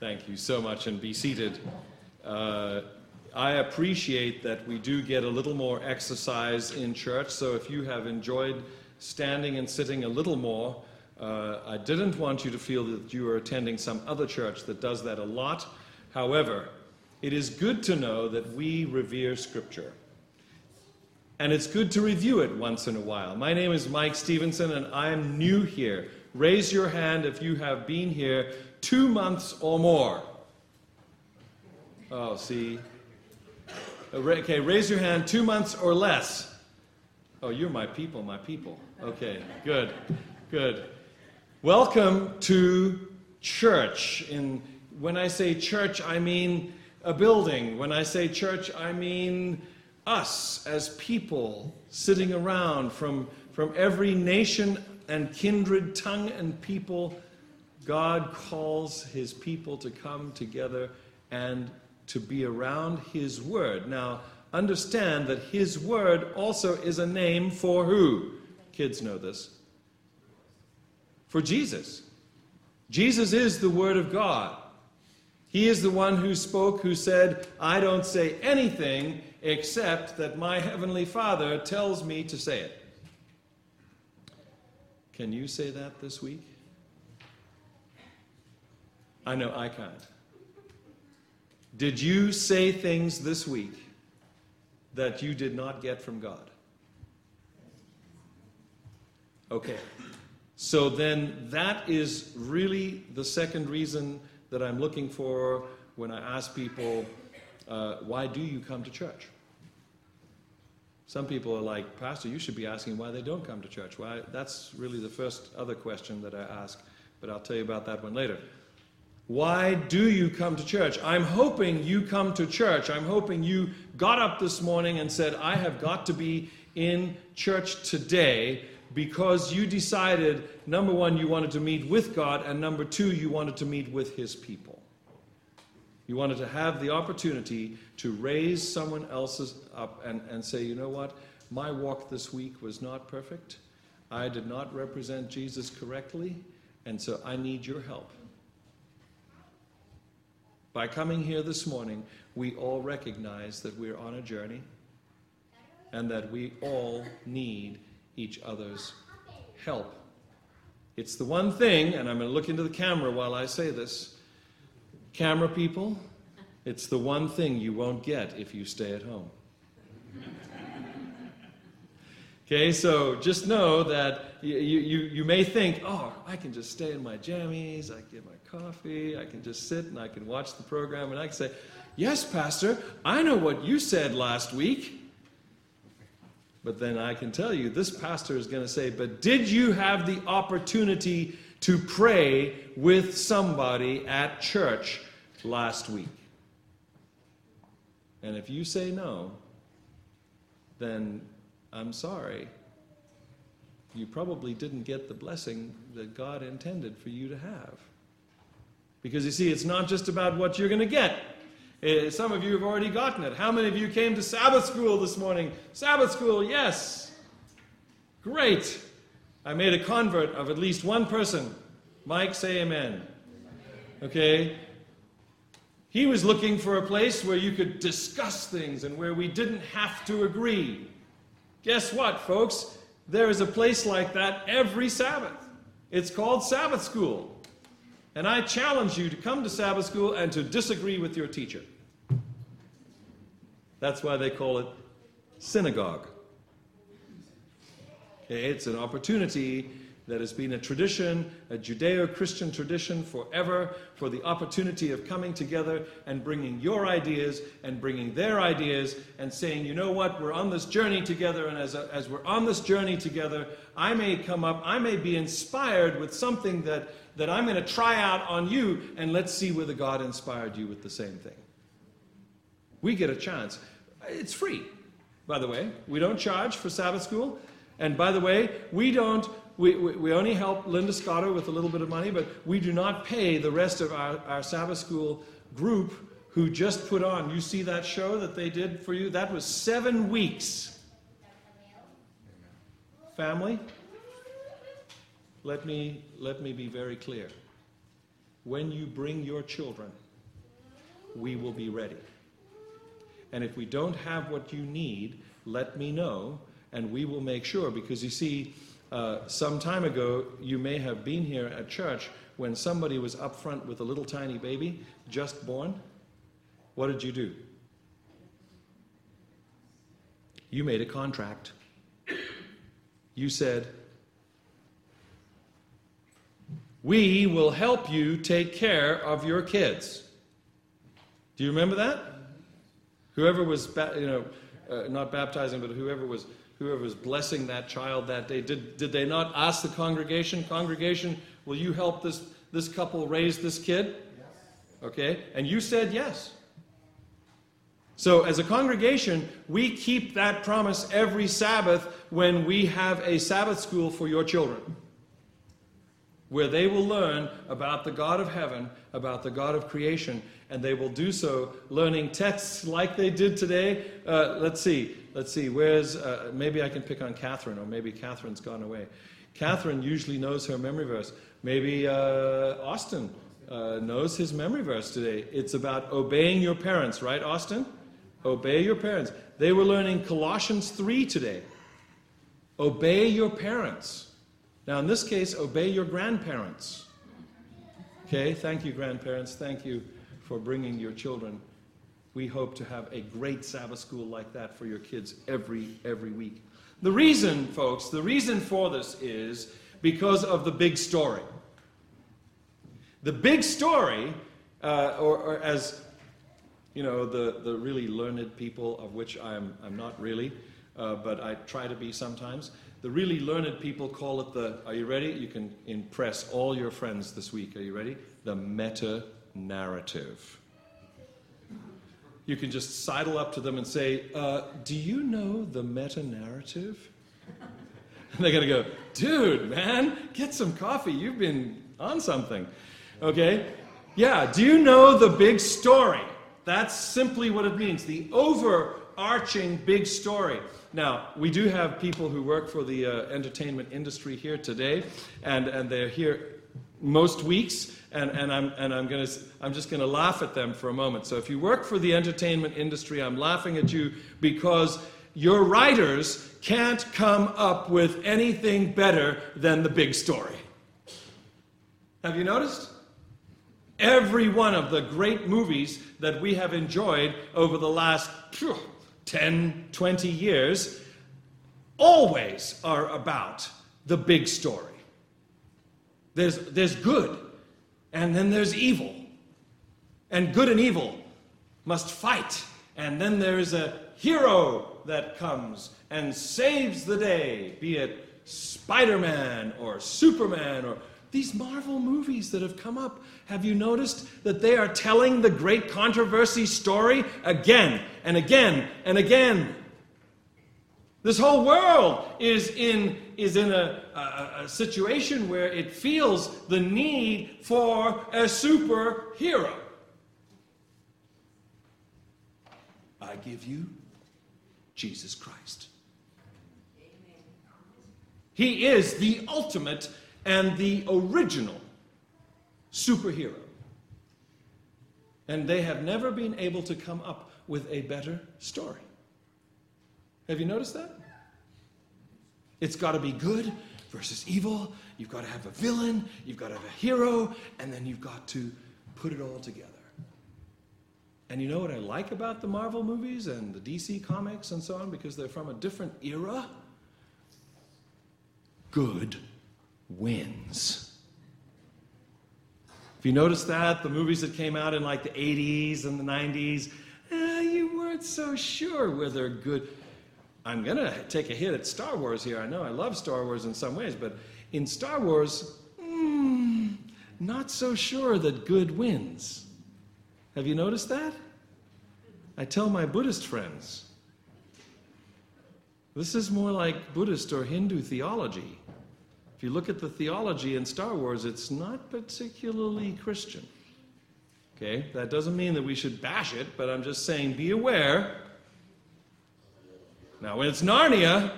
Thank you so much, and be seated. I appreciate that we do get a little more exercise in church, so if you have enjoyed standing and sitting a little more, I didn't want you to feel that you are attending some other church that does that a lot. However, it is good to know that we revere Scripture, and it's good to review it once in a while. My name is Mike Stevenson, and I am new here. Raise your hand if you have been here 2 months or more. Oh, see. Okay, raise your hand 2 months or less. Oh, you're my people, my people. Okay, good, good. Welcome to church. When I say church, I mean a building. When I say church, I mean us as people sitting around from every nation and kindred, tongue and people. God calls his people to come together and to be around his word. Now, understand that his word also is a name for who? Kids know this. For Jesus. Jesus is the word of God. He is the one who spoke, who said, I don't say anything except that my heavenly Father tells me to say it. Can you say that this week? I know I can't. Did you say things this week that you did not get from God? Okay. So then that is really the second reason that I'm looking for when I ask people, why do you come to church? Some people are like, Pastor, you should be asking why they don't come to church. Why? That's really the first other question that I ask, but I'll tell you about that one later. Why do you come to church? I'm hoping you come to church. I'm hoping you got up this morning and said, I have got to be in church today, because you decided, number one, you wanted to meet with God, and number two, you wanted to meet with his people. You wanted to have the opportunity to raise someone else's up and say, you know what, my walk this week was not perfect. I did not represent Jesus correctly, and so I need your help. By coming here this morning, we all recognize that we're on a journey and that we all need each other's help. It's the one thing, and I'm going to look into the camera while I say this, camera people, it's the one thing you won't get if you stay at home. Okay, so just know that you may think, oh, I can just stay in my jammies, I get my coffee, I can just sit and I can watch the program, and I can say, yes, Pastor, I know what you said last week. But then I can tell you, this pastor is going to say, but did you have the opportunity to pray with somebody at church last week? And if you say no, then I'm sorry, you probably didn't get the blessing that God intended for you to have. Because you see, it's not just about what you're going to get. Some of you have already gotten it. How many of you came to Sabbath school this morning? Sabbath school, yes. Great. I made a convert of at least one person. Mike, say amen. Okay. He was looking for a place where you could discuss things and where we didn't have to agree. Guess what, folks? There is a place like that every Sabbath. It's called Sabbath school. And I challenge you to come to Sabbath school and to disagree with your teacher. That's why they call it synagogue. It's an opportunity that has been a tradition, a Judeo-Christian tradition forever, for the opportunity of coming together and bringing your ideas and bringing their ideas and saying, you know what, we're on this journey together, and as we're on this journey together, I may come up, I may be inspired with something that I'm going to try out on you, and let's see whether God inspired you with the same thing. We get a chance. It's free, by the way. We don't charge for Sabbath school, and by the way, we only help Linda Scotter with a little bit of money, but we do not pay the rest of our Sabbath school group who just put on. You see that show that they did for you? That was 7 weeks. Family, let me be very clear. when you bring your children, we will be ready. And if we don't have what you need, let me know, and we will make sure. Because you see, some time ago, you may have been here at church when somebody was up front with a little tiny baby, just born. What did you do? You made a contract. You said, we will help you take care of your kids. Do you remember that? Whoever was, not baptizing, but whoever was blessing that child that day, did they not ask the congregation, will you help this couple raise this kid? Yes. Okay, and you said yes. So as a congregation, we keep that promise every Sabbath when we have a Sabbath school for your children, where they will learn about the God of heaven, about the God of creation, and they will do so learning texts like they did today. Let's see, where's, maybe I can pick on Catherine, or maybe Catherine's gone away. Catherine usually knows her memory verse. Maybe Austin knows his memory verse today. It's about obeying your parents, right, Austin? Obey your parents. They were learning Colossians 3 today. Obey your parents. Now, in this case, obey your grandparents. Okay, thank you, grandparents. Thank you for bringing your children. We hope to have a great Sabbath school like that for your kids every week. The reason, folks, the reason for this is because of the big story. The big story, or as, you know, the really learned people, of which I'm not really, but I try to be sometimes. The really learned people call it the, are you ready? You can impress all your friends this week. Are you ready? The meta-narrative. You can just sidle up to them and say, do you know the meta-narrative? And they're going to go, dude, man, get some coffee. You've been on something. Okay? Yeah, do you know the big story? That's simply what it means. The overarching big story. Now, we do have people who work for the entertainment industry here today, and they're here most weeks, and I'm just going to laugh at them for a moment. So if you work for the entertainment industry, I'm laughing at you because your writers can't come up with anything better than the big story. Have you noticed? Every one of the great movies that we have enjoyed over the last 10, 20 years, always are about the big story. There's good, and then there's evil. And good and evil must fight. And then there is a hero that comes and saves the day, be it Spider-Man or Superman or these Marvel movies that have come up. Have you noticed that they are telling the great controversy story again and again and again? This whole world is in a situation where it feels the need for a superhero. I give you Jesus Christ. He is the ultimate and the original superhero. And they have never been able to come up with a better story. Have you noticed that? It's got to be good versus evil. You've got to have a villain. You've got to have a hero. And then you've got to put it all together. And you know what I like about the Marvel movies and the DC comics and so on? Because they're from a different era. Good wins. If you notice that, the movies that came out in like the 80s and the 90s, you weren't so sure whether good. I'm going to take a hit at Star Wars here. I know I love Star Wars in some ways, but in Star Wars, not so sure that good wins. Have you noticed that? I tell my Buddhist friends, this is more like Buddhist or Hindu theology. If you look at the theology in Star Wars, it's not particularly Christian. Okay, that doesn't mean that we should bash it, but I'm just saying be aware. Now, when it's Narnia,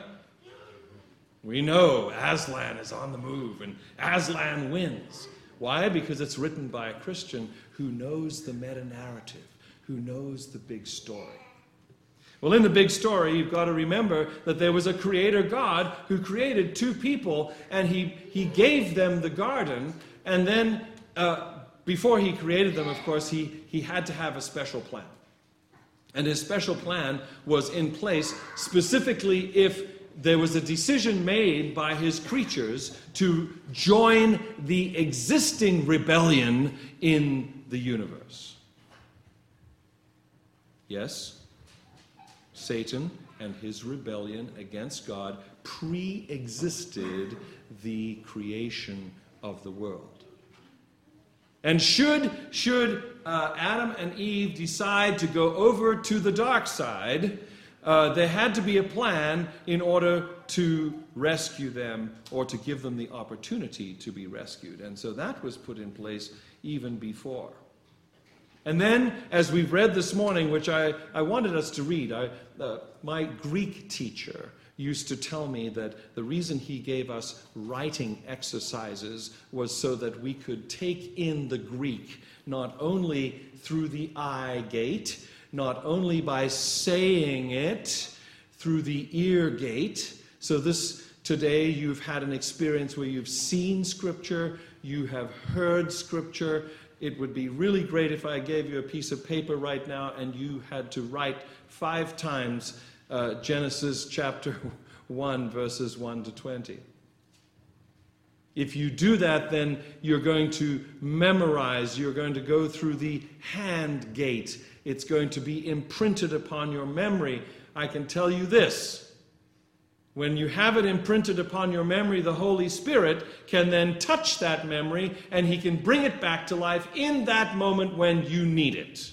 we know Aslan is on the move and Aslan wins. Why? Because it's written by a Christian who knows the meta-narrative, who knows the big story. Well, in the big story, you've got to remember that there was a creator God who created two people, and he gave them the garden, and then before he created them, of course, he had to have a special plan. And his special plan was in place specifically if there was a decision made by his creatures to join the existing rebellion in the universe. Yes, Satan and his rebellion against God pre-existed the creation of the world. And should Adam and Eve decide to go over to the dark side, there had to be a plan in order to rescue them or to give them the opportunity to be rescued. And so that was put in place even before. And then, as we've read this morning, which I wanted us to read, my Greek teacher used to tell me that the reason he gave us writing exercises was so that we could take in the Greek, not only through the eye gate, not only by saying it through the ear gate. So today you've had an experience where you've seen Scripture, you have heard Scripture. It would be really great if I gave you a piece of paper right now and you had to write 5 times Genesis chapter 1, verses 1 to 20. If you do that, then you're going to memorize, you're going to go through the hand gate. It's going to be imprinted upon your memory. I can tell you this. When you have it imprinted upon your memory, the Holy Spirit can then touch that memory and he can bring it back to life in that moment when you need it.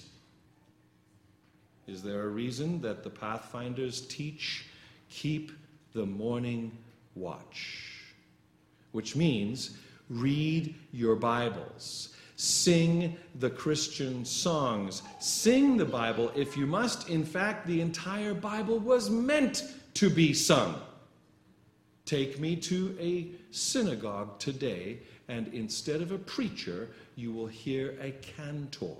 Is there a reason that the Pathfinders teach, keep the morning watch? Which means read your Bibles. Sing the Christian songs. Sing the Bible if you must. In fact, the entire Bible was meant to be sung. Take me to a synagogue today, and instead of a preacher, you will hear a cantor.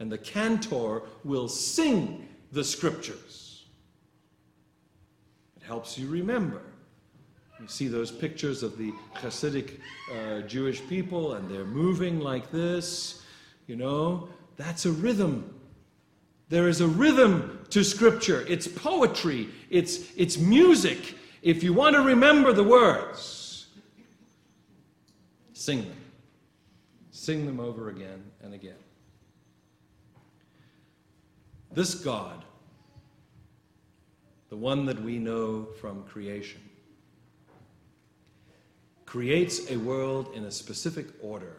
And the cantor will sing the Scriptures. It helps you remember. You see those pictures of the Hasidic Jewish people, and they're moving like this. You know, that's a rhythm. There is a rhythm to Scripture. It's poetry. It's music. If you want to remember the words, sing them. Sing them over again and again. This God, the one that we know from creation, creates a world in a specific order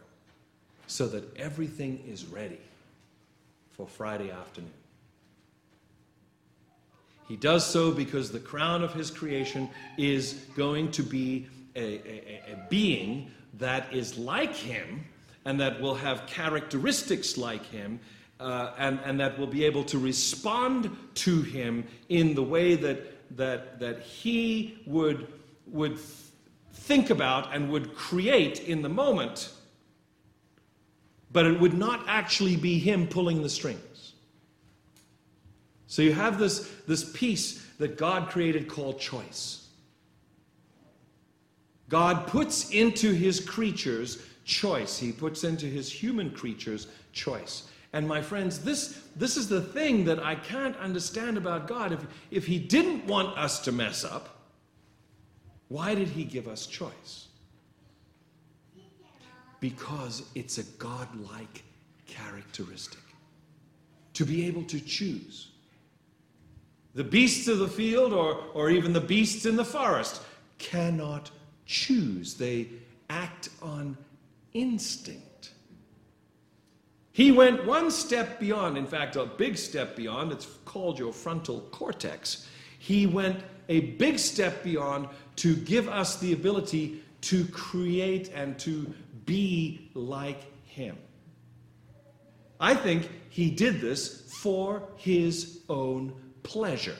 so that everything is ready for Friday afternoon. He does so because the crown of his creation is going to be a being that is like him and that will have characteristics like him and that will be able to respond to him in the way that he would think about and would create in the moment, but it would not actually be him pulling the strings. So you have this piece that God created called choice. God puts into his creatures choice. He puts into his human creatures choice. And my friends, this is the thing that I can't understand about God. If he didn't want us to mess up, why did he give us choice? Because it's a godlike characteristic to be able to choose. The beasts of the field or even the beasts in the forest cannot choose. They act on instinct. He went one step beyond, in fact, a big step beyond. It's called your frontal cortex. He went a big step beyond to give us the ability to create and to be like him. I think he did this for his own pleasure.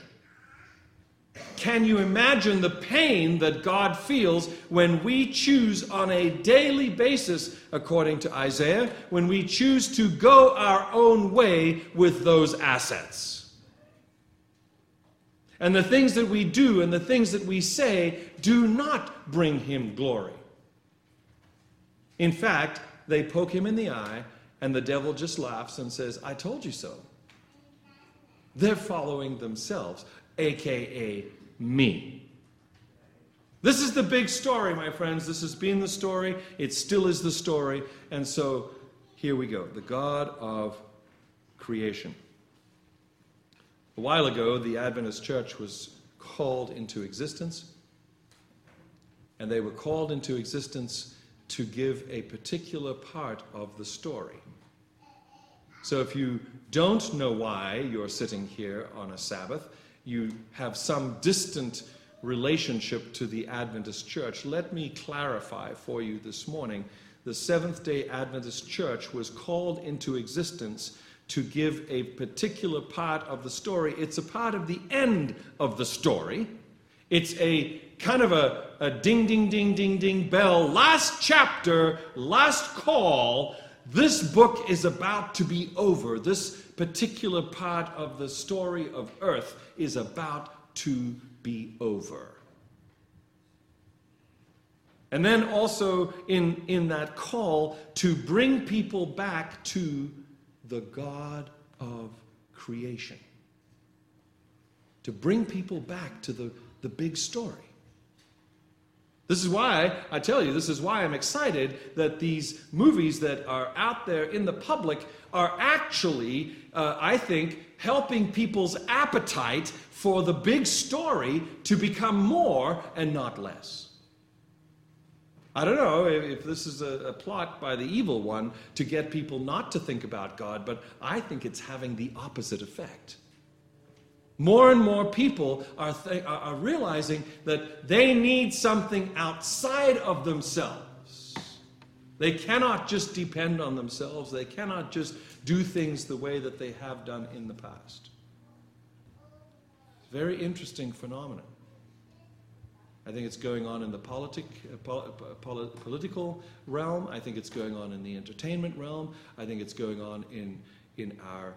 Can you imagine the pain that God feels when we choose on a daily basis, according to Isaiah, when we choose to go our own way with those assets? And the things that we do and the things that we say do not bring him glory. In fact, they poke him in the eye, and the devil just laughs and says, "I told you so." They're following themselves, AKA me. This is the big story, my friends. This has been the story. It still is the story. And so here we go. The God of creation. A while ago, the Adventist Church was called into existence. And they were called into existence to give a particular part of the story. So if you don't know why you're sitting here on a Sabbath, you have some distant relationship to the Adventist Church. Let me clarify for you this morning. The Seventh-day Adventist Church was called into existence to give a particular part of the story. It's a part of the end of the story. It's a kind of a ding, ding, ding, ding, ding bell. Last chapter, last call. This book is about to be over. This particular part of the story of Earth is about to be over. And then also in that call to bring people back to the God of creation. To bring people back to the big story. This is why, I tell you, this is why I'm excited that these movies that are out there in the public are actually, I think, helping people's appetite for the big story to become more and not less. I don't know if this is a plot by the evil one to get people not to think about God, but I think it's having the opposite effect. More and more people are realizing that they need something outside of themselves. They cannot just depend on themselves. They cannot just do things the way that they have done in the past. Very interesting phenomenon. I think it's going on in the political realm. I think it's going on in the entertainment realm. I think it's going on in our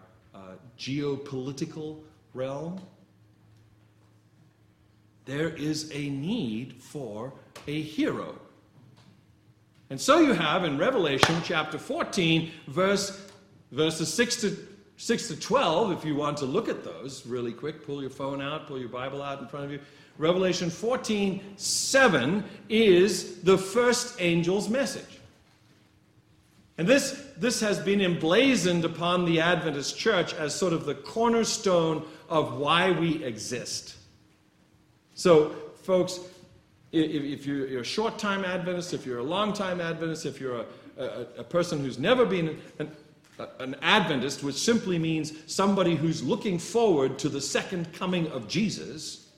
geopolitical realm. There is a need for a hero. And so you have in Revelation chapter 14, verses 6 to 12, if you want to look at those really quick, pull your phone out, pull your Bible out in front of you. Revelation 14:7 is the first angel's message. And this has been emblazoned upon the Adventist Church as sort of the cornerstone of why we exist. So, folks, if you're a short-time Adventist, if you're a long-time Adventist, if you're a person who's never been an Adventist, which simply means somebody who's looking forward to the second coming of Jesus,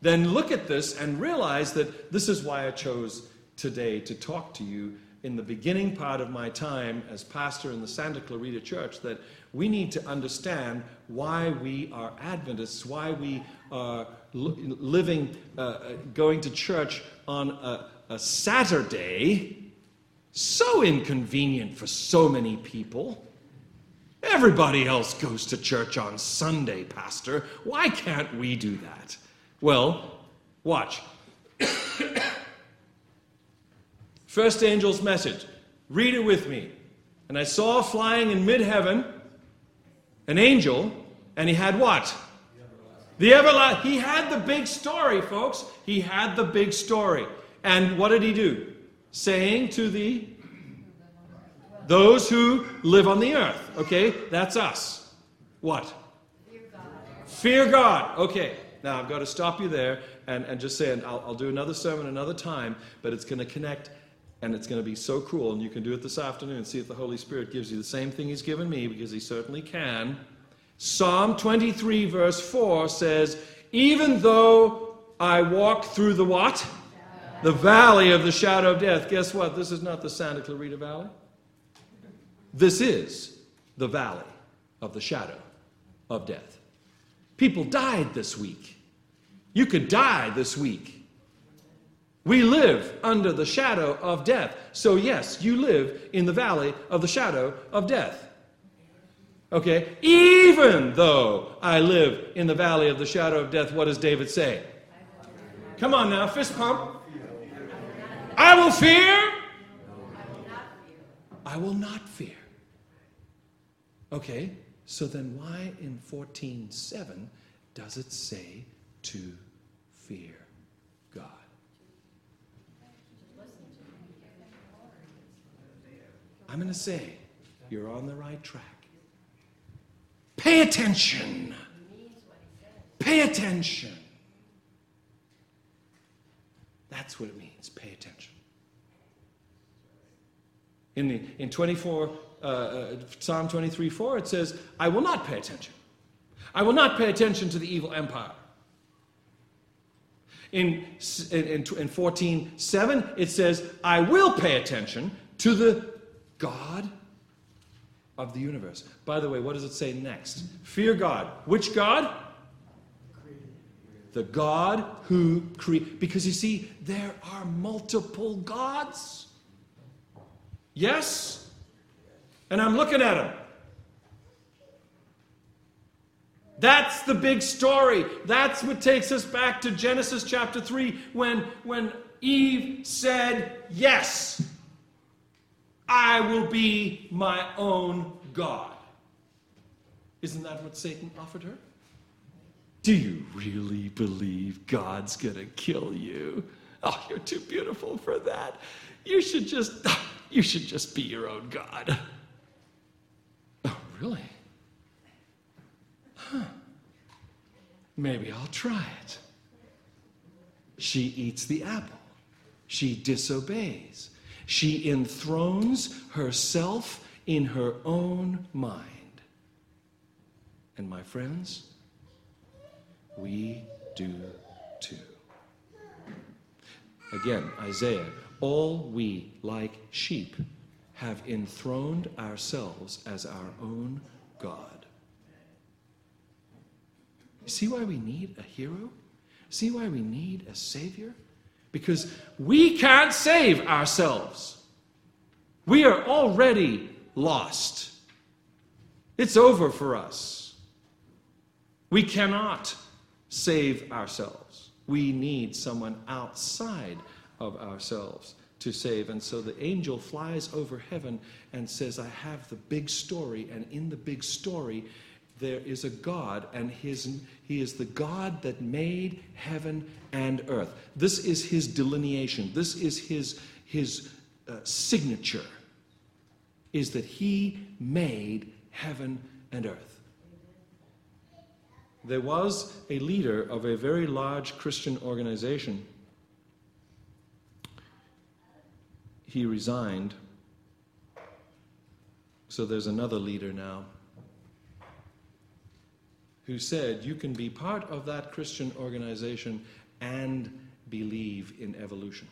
then look at this and realize that this is why I chose today to talk to you in the beginning part of my time as pastor in the Santa Clarita Church, that we need to understand why we are Adventists, why we are going to church on a Saturday, so inconvenient for so many people. Everybody else goes to church on Sunday, Pastor. Why can't we do that? Well, watch. First angel's message. Read it with me. "And I saw flying in mid-heaven an angel, and he had" what? The everlasting. He had the big story, folks. He had the big story. And what did he do? "Saying to those who live on the earth." Okay, that's us. What? Fear God. Fear God. Okay. Now, I've got to stop you there and just say, and I'll do another sermon another time, but it's going to connect. And it's going to be so cool, and you can do it this afternoon and see if the Holy Spirit gives you the same thing he's given me, because he certainly can. Psalm 23, verse 4 says, "Even though I walk through the" what? "The valley of the shadow of death." Guess what? This is not the Santa Clarita Valley. This is the valley of the shadow of death. People died this week. You could die this week. We live under the shadow of death. So yes, you live in the valley of the shadow of death. Okay? Even though I live in the valley of the shadow of death, what does David say? Come on now, fist pump. I will fear. I will not fear. Okay, so then why in 14:7 does it say to fear God? I'm going to say, you're on the right track. Pay attention. Pay attention. That's what it means, pay attention. In Psalm 23:4, it says, I will not pay attention. I will not pay attention to the evil empire. In 14:7, it says, I will pay attention to the God of the universe. By the way, what does it say next? Fear God. Which God? The God who created. Because you see, there are multiple gods. Yes? And I'm looking at him. That's the big story. That's what takes us back to Genesis chapter 3 when Eve said, yes, I will be my own God. Isn't that what Satan offered her? Do you really believe God's going to kill you? Oh, you're too beautiful for that. You should just be your own God. Oh, really? Huh. Maybe I'll try it. She eats the apple. She disobeys. She enthrones herself in her own mind. And my friends, we do too. Again, Isaiah, all we, like sheep, have enthroned ourselves as our own God. See why we need a hero? See why we need a savior? Because we can't save ourselves. We are already lost. It's over for us. We cannot save ourselves. We need someone outside of ourselves to save. And so the angel flies over heaven and says, I have the big story, and in the big story there is a God, and he is the God that made heaven and earth. This is his delineation. This is his signature, is that he made heaven and earth. There was a leader of a very large Christian organization. He resigned. So there's another leader now who said, you can be part of that Christian organization and believe in evolution.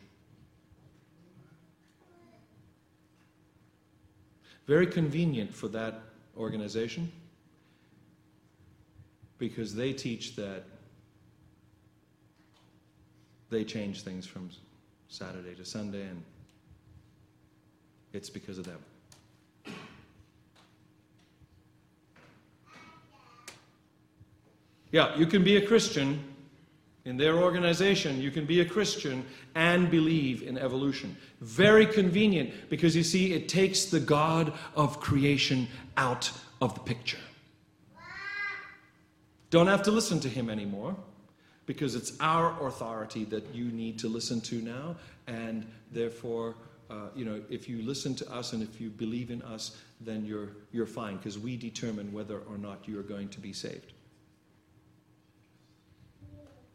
Very convenient for that organization, because they teach that they change things from Saturday to Sunday, and it's because of them. Yeah, you can be a Christian in their organization. You can be a Christian and believe in evolution. Very convenient, because you see, it takes the God of creation out of the picture. Don't have to listen to him anymore, because it's our authority that you need to listen to now, and therefore, if you listen to us and if you believe in us, then you're fine, because we determine whether or not you're going to be saved.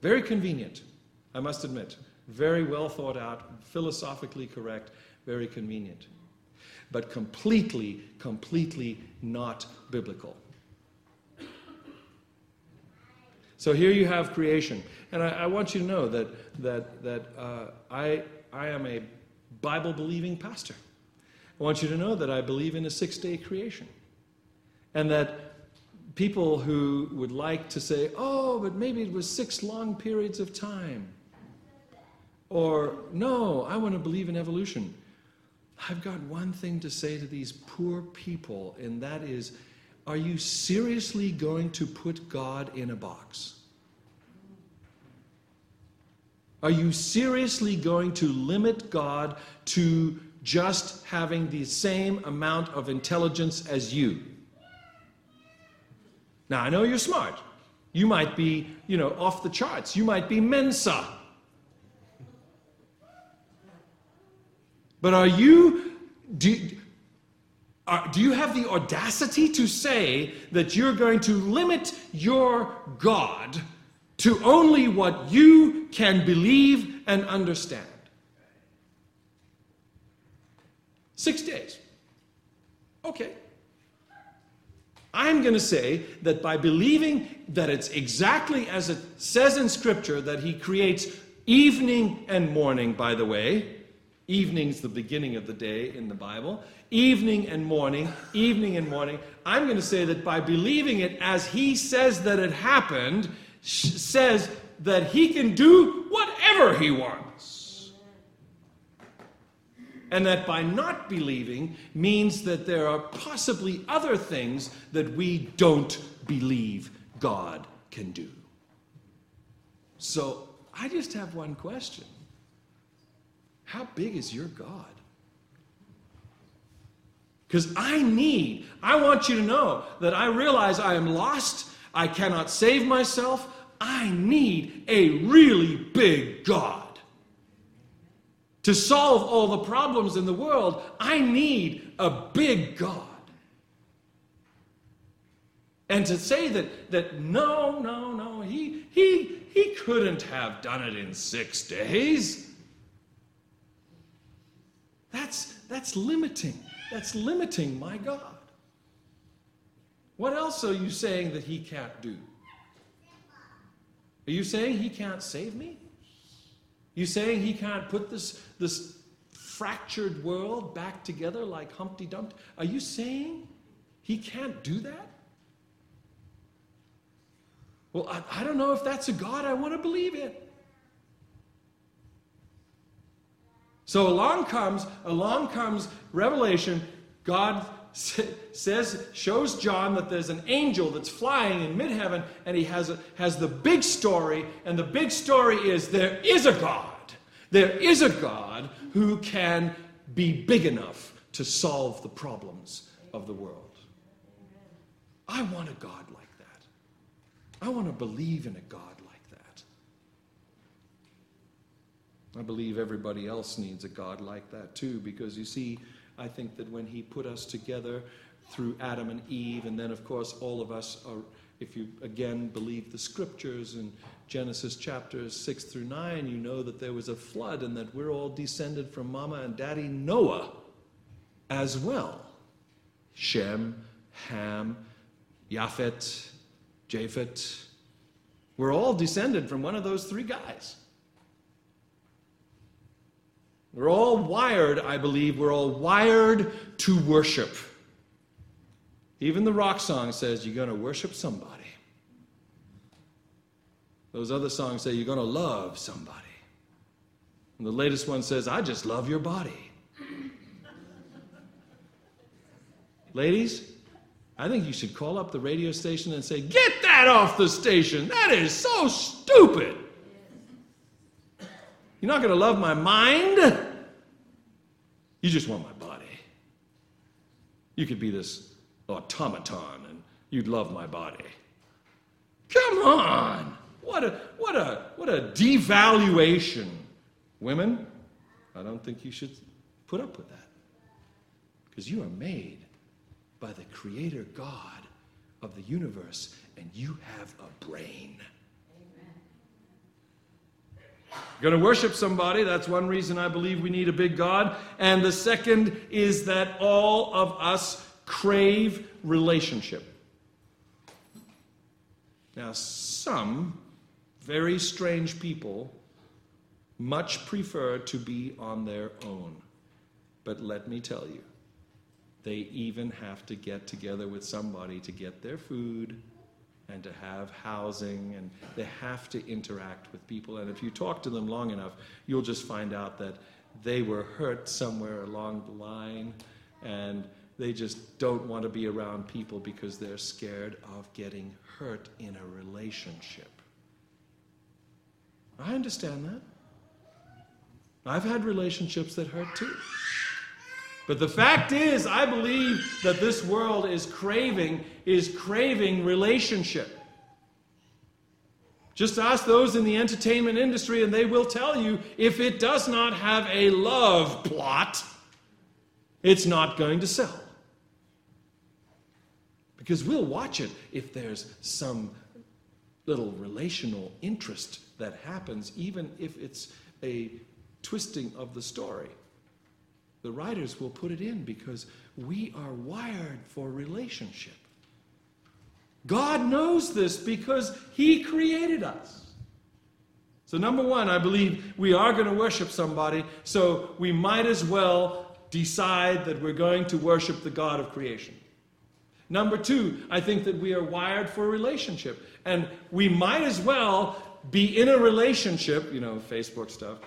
Very convenient, I must admit. Very well thought out, philosophically correct, very convenient. But completely, completely not biblical. So here you have creation. And I want you to know that I am a Bible-believing pastor. I want you to know that I believe in a 6-day creation. And that people who would like to say, oh, but maybe it was 6 long periods of time. Or, no, I want to believe in evolution. I've got one thing to say to these poor people, and that is, are you seriously going to put God in a box? Are you seriously going to limit God to just having the same amount of intelligence as you? Now, I know you're smart. You might be, off the charts. You might be Mensa. But do you have the audacity to say that you're going to limit your God to only what you can believe and understand? 6 days. Okay. I'm going to say that by believing that it's exactly as it says in Scripture, that He creates evening and morning, by the way. Evening's the beginning of the day in the Bible. Evening and morning, evening and morning. I'm going to say that by believing it as He says that it happened, says that He can do whatever He wants. And that by not believing means that there are possibly other things that we don't believe God can do. So I just have one question. How big is your God? Because I want you to know that I realize I am lost. I cannot save myself. I need a really big God. To solve all the problems in the world, I need a big God. And to say that no, he couldn't have done it in 6 days. That's limiting. That's limiting my God. What else are you saying that He can't do? Are you saying He can't save me? Are you saying He can't put this fractured world back together like Humpty Dumpty? Are you saying He can't do that? Well, I don't know if that's a God I want to believe in. So along comes Revelation. God shows John that there's an angel that's flying in midheaven, and he has the big story, and the big story is there is a God. There is a God who can be big enough to solve the problems of the world. I want a God like that. I want to believe in a God. I believe everybody else needs a God like that too, because you see, I think that when He put us together through Adam and Eve, and then of course all of us are, if you again believe the Scriptures in Genesis chapters 6-9, you know that there was a flood and that we're all descended from Mama and Daddy Noah as well. Shem, Ham, Japheth, we're all descended from one of those 3 guys. We're all wired, I believe, we're all wired to worship. Even the rock song says, you're going to worship somebody. Those other songs say, you're going to love somebody. And the latest one says, I just love your body. Ladies, I think you should call up the radio station and say, get that off the station. That is so stupid. You're not going to love my mind. You just want my body. You could be this automaton and you'd love my body. Come on. What a devaluation. Women, I don't think you should put up with that. Because you are made by the Creator God of the universe, and you have a brain. You're going to worship somebody. That's one reason I believe we need a big God. And the second is that all of us crave relationship. Now, some very strange people much prefer to be on their own. But let me tell you, They even have to get together with somebody to get their food and to have housing, and they have to interact with people. And if you talk to them long enough, you'll just find out that they were hurt somewhere along the line, and they just don't want to be around people because they're scared of getting hurt in a relationship. I understand that. I've had relationships that hurt too. But the fact is, I believe that this world is craving relationship. Just ask those in the entertainment industry and they will tell you, if it does not have a love plot, it's not going to sell. Because we'll watch it if there's some little relational interest that happens, even if it's a twisting of the story. The writers will put it in because we are wired for relationship. God knows this because He created us. So number one, I believe we are going to worship somebody, so we might as well decide that we're going to worship the God of creation. Number two, I think that we are wired for relationship, and we might as well be in a relationship, Facebook stuff,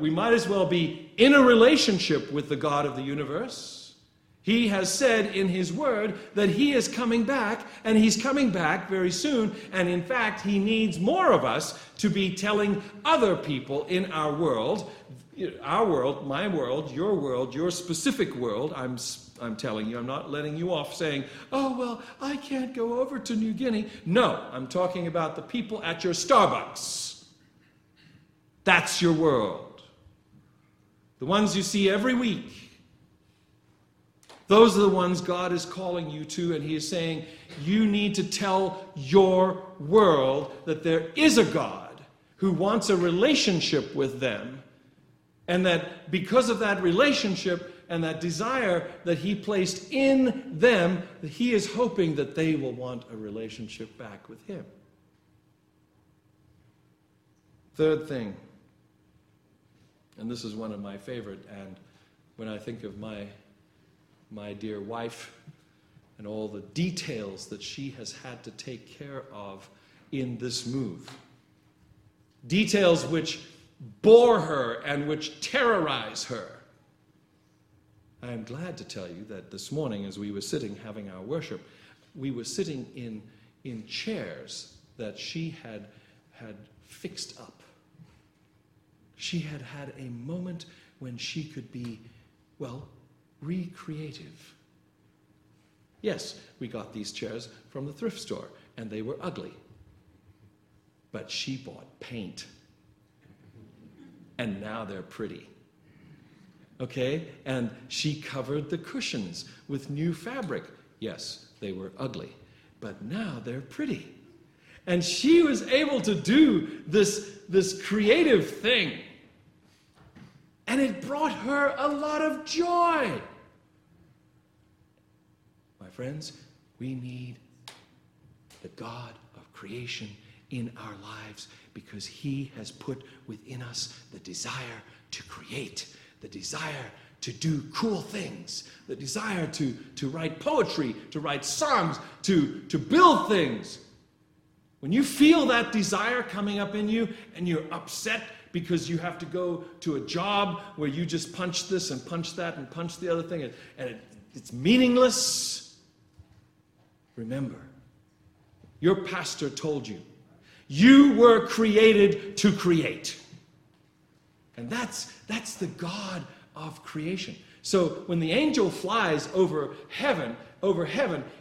we might as well be in a relationship with the God of the universe. He has said in His Word that He is coming back, and He's coming back very soon, and in fact, He needs more of us to be telling other people in our world, my world, your specific world, I'm telling you, I'm not letting you off saying, oh, well, I can't go over to New Guinea. No, I'm talking about the people at your Starbucks. That's your world. The ones you see every week. Those are the ones God is calling you to, and He is saying, you need to tell your world that there is a God who wants a relationship with them, and that because of that relationship, and that desire that He placed in them, that He is hoping that they will want a relationship back with Him. Third thing, and this is one of my favorite, and when I think of my dear wife and all the details that she has had to take care of in this move, details which bore her and which terrorize her, I am glad to tell you that this morning, as we were sitting having our worship, we were sitting in chairs that she had fixed up. She had had a moment when she could be, recreative. Yes, we got these chairs from the thrift store, and they were ugly. But she bought paint, and now they're pretty. Okay, and she covered the cushions with new fabric. Yes, they were ugly, but now they're pretty. And she was able to do this creative thing. And it brought her a lot of joy. My friends, we need the God of creation in our lives because He has put within us the desire to create, the desire to do cool things, the desire to write poetry, to write songs, to build things. When you feel that desire coming up in you and you're upset because you have to go to a job where you just punch this and punch that and punch the other thing and it's meaningless, remember, your pastor told you, you were created to create. And that's the God of creation. So when the angel flies over heaven,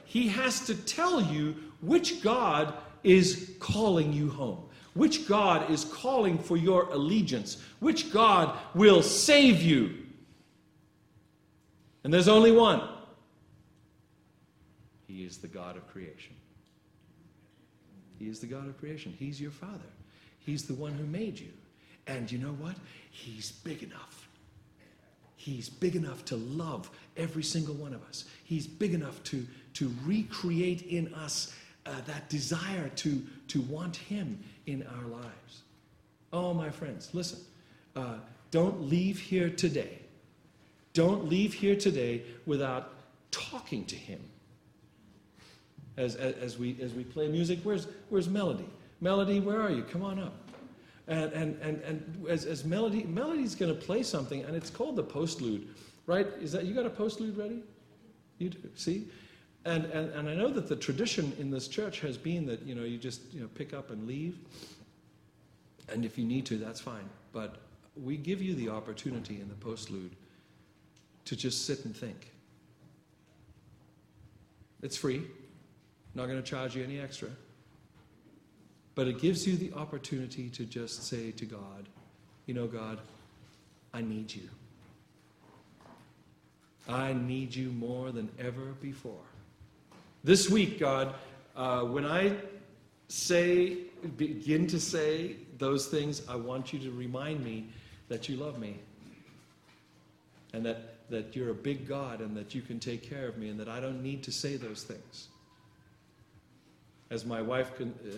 he has to tell you which God is calling you home, which God is calling for your allegiance, which God will save you. And there's only one. He is the God of creation. He is the God of creation. He's your Father. He's the one who made you. And you know what? He's big enough. He's big enough to love every single one of us. He's big enough to recreate in us that desire to want Him in our lives. Oh, my friends, listen. Don't leave here today without talking to him. As we play music, where's Melody? Melody, where are you? Come on up. And as Melody's going to play something, and it's called the postlude, right? Is that you got a postlude ready? You do. See, and I know that the tradition in this church has been that you just pick up and leave, and if you need to, that's fine. But we give you the opportunity in the postlude to just sit and think. It's free. Not going to charge you any extra. But it gives you the opportunity to just say to God, God, I need you. I need you more than ever before. This week, God, when I begin to say those things, I want you to remind me that you love me. And that you're a big God and that you can take care of me and that I don't need to say those things. As my wife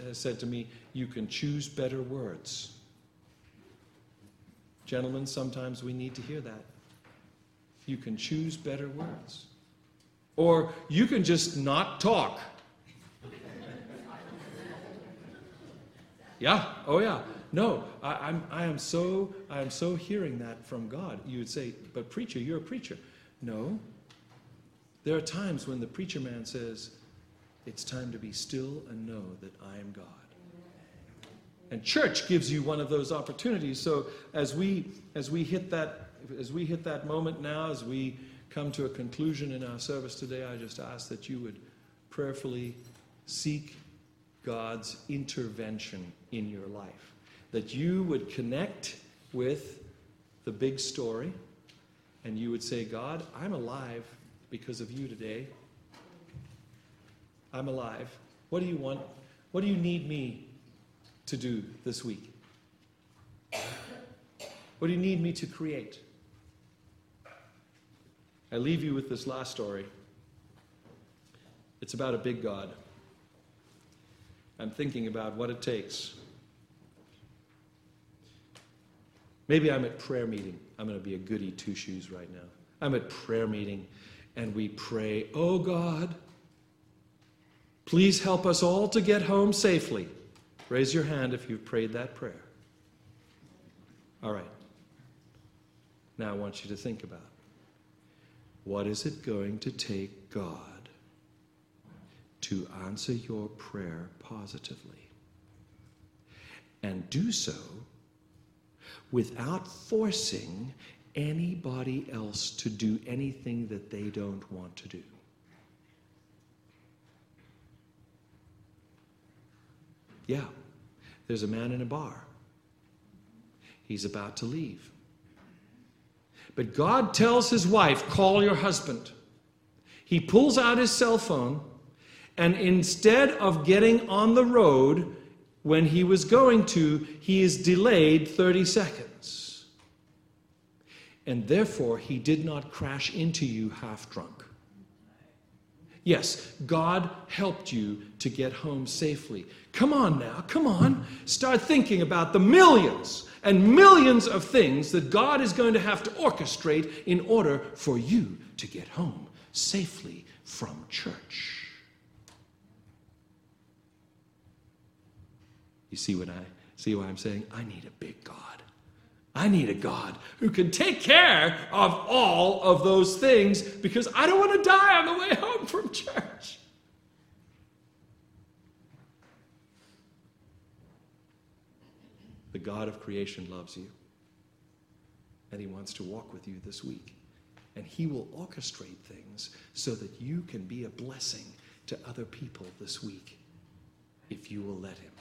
has said to me, you can choose better words. Gentlemen, sometimes we need to hear that. You can choose better words. Or you can just not talk. Yeah, oh yeah. No, I am so hearing that from God. You would say, but preacher, you're a preacher. No. There are times when the preacher man says, it's time to be still and know that I am God. And church gives you one of those opportunities. So as we hit that moment now, as we come to a conclusion in our service today, I just ask that you would prayerfully seek God's intervention in your life. That you would connect with the big story and you would say, God, I'm alive because of you today. I'm alive. What do you want? What do you need me to do this week? What do you need me to create? I leave you with this last story. It's about a big God. I'm thinking about what it takes. Maybe I'm at prayer meeting. I'm going to be a goody two-shoes right now. I'm at prayer meeting and we pray, oh God, please help us all to get home safely. Raise your hand if you've prayed that prayer. All right. Now I want you to think about, what is it going to take God to answer your prayer positively and do so without forcing anybody else to do anything that they don't want to do? Yeah, there's a man in a bar. He's about to leave. But God tells his wife, call your husband. He pulls out his cell phone, and instead of getting on the road when he was going to, he is delayed 30 seconds. And therefore, he did not crash into you half drunk. Yes, God helped you to get home safely. Come on now, come on. Start thinking about the millions and millions of things that God is going to have to orchestrate in order for you to get home safely from church. You see what why I'm saying? I need a big God. I need a God who can take care of all of those things because I don't want to die on the way home from church. The God of creation loves you, and he wants to walk with you this week. And he will orchestrate things so that you can be a blessing to other people this week if you will let him.